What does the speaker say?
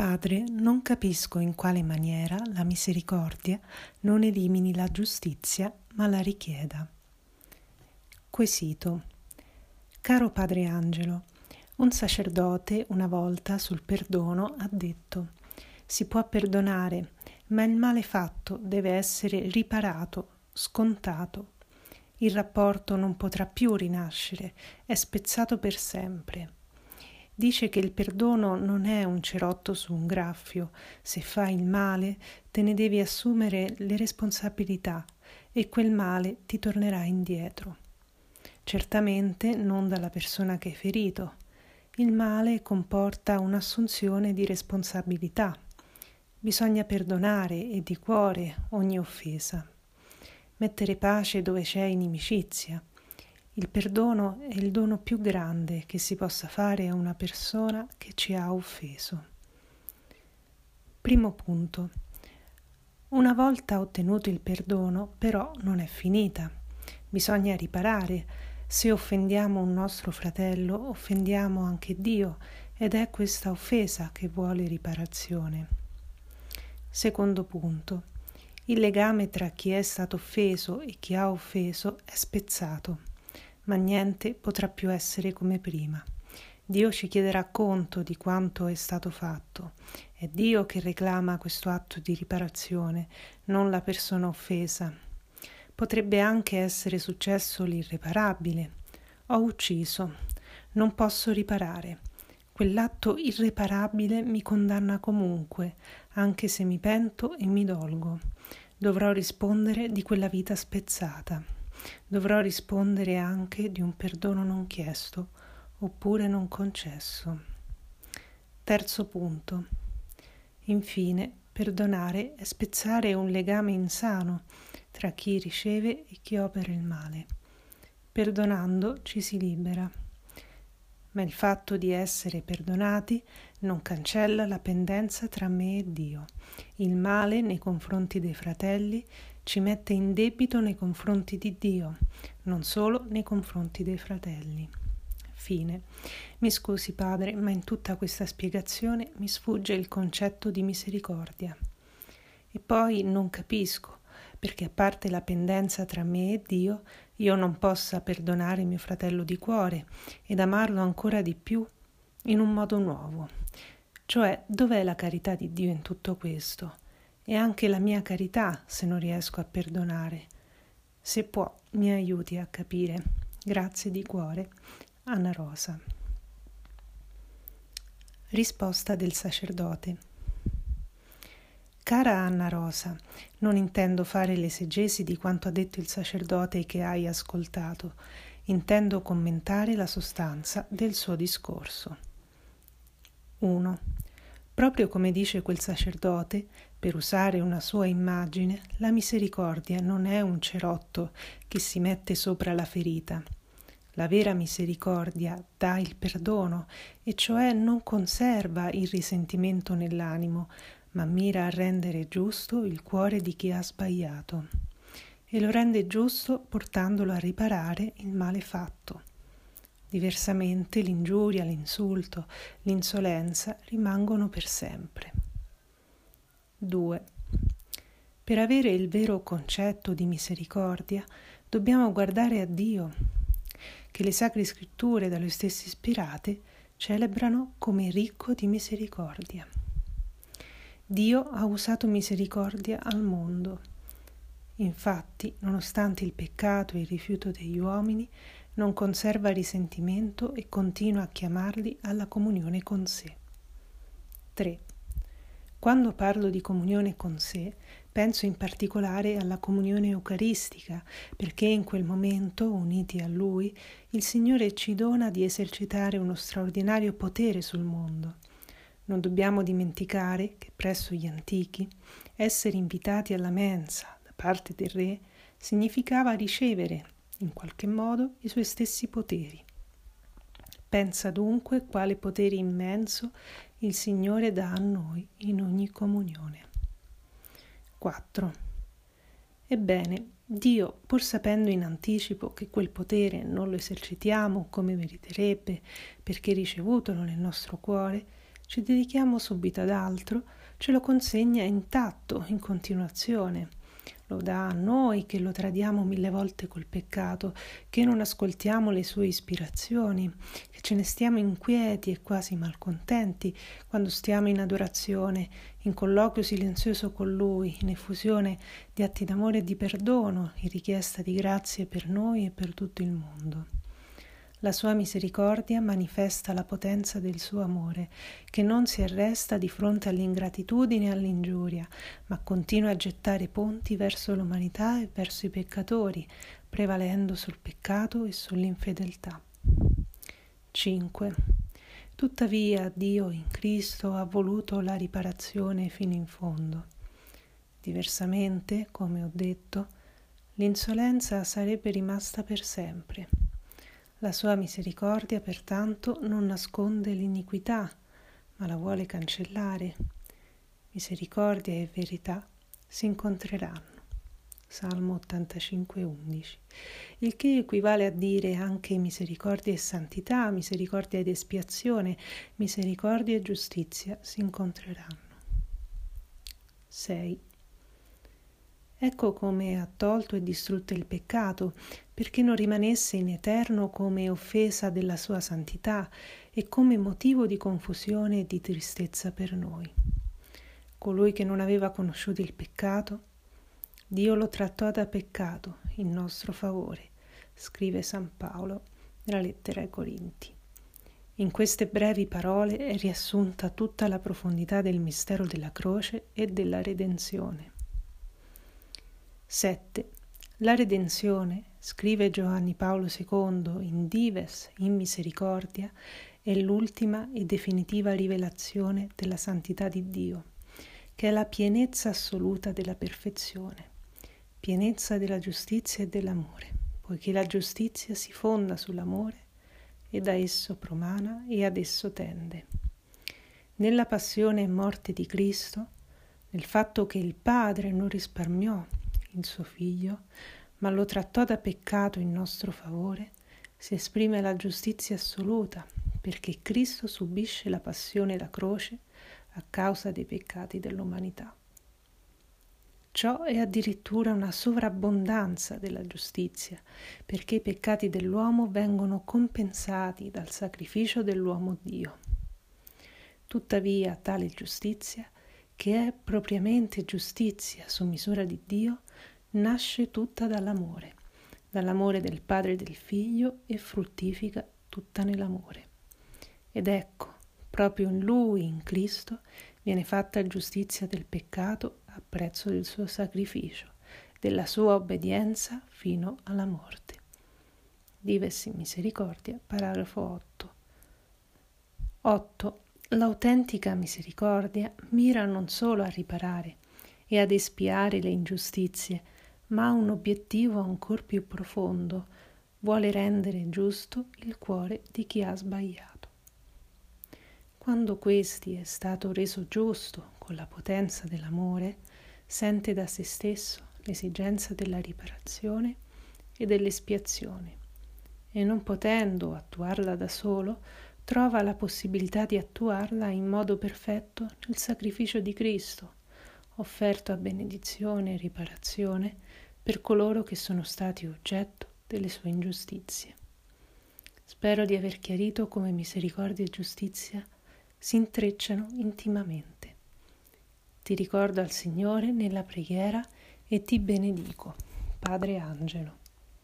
Padre, non capisco in quale maniera la misericordia non elimini la giustizia, ma la richieda. Quesito. Caro Padre Angelo, un sacerdote una volta sul perdono ha detto: si può perdonare, ma il male fatto deve essere riparato, scontato. Il rapporto non potrà più rinascere, è spezzato per sempre. Dice che il perdono non è un cerotto su un graffio. Se fai il male, te ne devi assumere le responsabilità e quel male ti tornerà indietro. Certamente non dalla persona che hai ferito. Il male comporta un'assunzione di responsabilità. Bisogna perdonare e di cuore ogni offesa. Mettere pace dove c'è inimicizia. Il perdono è il dono più grande che si possa fare a una persona che ci ha offeso. Primo punto. Una volta ottenuto il perdono, però, non è finita. Bisogna riparare. Se offendiamo un nostro fratello, offendiamo anche Dio, ed è questa offesa che vuole riparazione. Secondo punto. Il legame tra chi è stato offeso e chi ha offeso è spezzato. Ma niente potrà più essere come prima. Dio ci chiederà conto di quanto è stato fatto. È Dio che reclama questo atto di riparazione, non la persona offesa. Potrebbe anche essere successo l'irreparabile. Ho ucciso, non posso riparare. Quell'atto irreparabile mi condanna comunque, anche se mi pento e mi dolgo. Dovrò rispondere di quella vita spezzata. Dovrò rispondere anche di un perdono non chiesto oppure non concesso. Terzo punto. Infine, perdonare è spezzare un legame insano tra chi riceve e chi opera il male. Perdonando ci si libera. Ma il fatto di essere perdonati non cancella la pendenza tra me e Dio. Il male nei confronti dei fratelli ci mette in debito nei confronti di Dio, non solo nei confronti dei fratelli. Fine. Mi scusi, Padre, ma in tutta questa spiegazione mi sfugge il concetto di misericordia. E poi non capisco perché, a parte la pendenza tra me e Dio, io non possa perdonare mio fratello di cuore ed amarlo ancora di più in un modo nuovo. Cioè, dov'è la carità di Dio in tutto questo? E anche la mia carità, se non riesco a perdonare. Se può, mi aiuti a capire. Grazie di cuore. Anna Rosa. Risposta del sacerdote. Cara Anna Rosa, non intendo fare l'esegesi di quanto ha detto il sacerdote che hai ascoltato. Intendo commentare la sostanza del suo discorso. 1. Proprio come dice quel sacerdote, per usare una sua immagine, la misericordia non è un cerotto che si mette sopra la ferita. La vera misericordia dà il perdono, e cioè non conserva il risentimento nell'animo, ma mira a rendere giusto il cuore di chi ha sbagliato. E lo rende giusto portandolo a riparare il male fatto. Diversamente l'ingiuria, l'insulto, l'insolenza rimangono per sempre. 2. Per avere il vero concetto di misericordia dobbiamo guardare a Dio, che le Sacre Scritture da Lui stessi ispirate celebrano come ricco di misericordia. Dio ha usato misericordia al mondo. Infatti, nonostante il peccato e il rifiuto degli uomini, non conserva risentimento e continua a chiamarli alla comunione con sé. 3. Quando parlo di comunione con sé, penso in particolare alla comunione eucaristica, perché in quel momento, uniti a Lui, il Signore ci dona di esercitare uno straordinario potere sul mondo. Non dobbiamo dimenticare che presso gli antichi essere invitati alla mensa da parte del re significava ricevere, in qualche modo, i suoi stessi poteri. Pensa dunque quale potere immenso il Signore dà a noi in ogni comunione. 4. Ebbene, Dio, pur sapendo in anticipo che quel potere non lo esercitiamo come meriterebbe, perché ricevutolo nel nostro cuore, ci dedichiamo subito ad altro, ce lo consegna intatto, in continuazione. Lo dà a noi che lo tradiamo mille volte col peccato, che non ascoltiamo le sue ispirazioni, che ce ne stiamo inquieti e quasi malcontenti quando stiamo in adorazione, in colloquio silenzioso con Lui, in effusione di atti d'amore e di perdono, in richiesta di grazie per noi e per tutto il mondo. La sua misericordia manifesta la potenza del suo amore, che non si arresta di fronte all'ingratitudine e all'ingiuria, ma continua a gettare ponti verso l'umanità e verso i peccatori, prevalendo sul peccato e sull'infedeltà. 5. Tuttavia Dio in Cristo ha voluto la riparazione fino in fondo. Diversamente, come ho detto, l'insolenza sarebbe rimasta per sempre. La sua misericordia, pertanto, non nasconde l'iniquità, ma la vuole cancellare. Misericordia e verità si incontreranno. Salmo 85,11. Il che equivale a dire anche misericordia e santità, misericordia ed espiazione, misericordia e giustizia si incontreranno. 6. Ecco come ha tolto e distrutto il peccato, perché non rimanesse in eterno come offesa della sua santità e come motivo di confusione e di tristezza per noi. Colui che non aveva conosciuto il peccato, Dio lo trattò da peccato in nostro favore, scrive San Paolo nella lettera ai Corinti. In queste brevi parole è riassunta tutta la profondità del mistero della croce e della redenzione. 7. La redenzione, scrive Giovanni Paolo II in Dives in Misericordia, è l'ultima e definitiva rivelazione della santità di Dio, che è la pienezza assoluta della perfezione, pienezza della giustizia e dell'amore, poiché la giustizia si fonda sull'amore e da esso promana e ad esso tende. Nella passione e morte di Cristo, nel fatto che il Padre non risparmiò il suo figlio, ma lo trattò da peccato in nostro favore, si esprime la giustizia assoluta, perché Cristo subisce la passione e la croce a causa dei peccati dell'umanità. Ciò è addirittura una sovrabbondanza della giustizia, perché i peccati dell'uomo vengono compensati dal sacrificio dell'uomo Dio. Tuttavia, tale giustizia, che è propriamente giustizia su misura di Dio, nasce tutta dall'amore del Padre e del Figlio e fruttifica tutta nell'amore. Ed ecco, proprio in Lui, in Cristo, viene fatta giustizia del peccato a prezzo del suo sacrificio, della sua obbedienza fino alla morte. Dives in Misericordia, paragrafo 8. 8. L'autentica misericordia mira non solo a riparare e ad espiare le ingiustizie, ma ha un obiettivo ancor più profondo: vuole rendere giusto il cuore di chi ha sbagliato. Quando questi è stato reso giusto con la potenza dell'amore, sente da se stesso l'esigenza della riparazione e dell'espiazione, e non potendo attuarla da solo, trova la possibilità di attuarla in modo perfetto nel sacrificio di Cristo, offerto a benedizione e riparazione per coloro che sono stati oggetto delle sue ingiustizie. Spero di aver chiarito come misericordia e giustizia si intrecciano intimamente. Ti ricordo al Signore nella preghiera e ti benedico, Padre Angelo.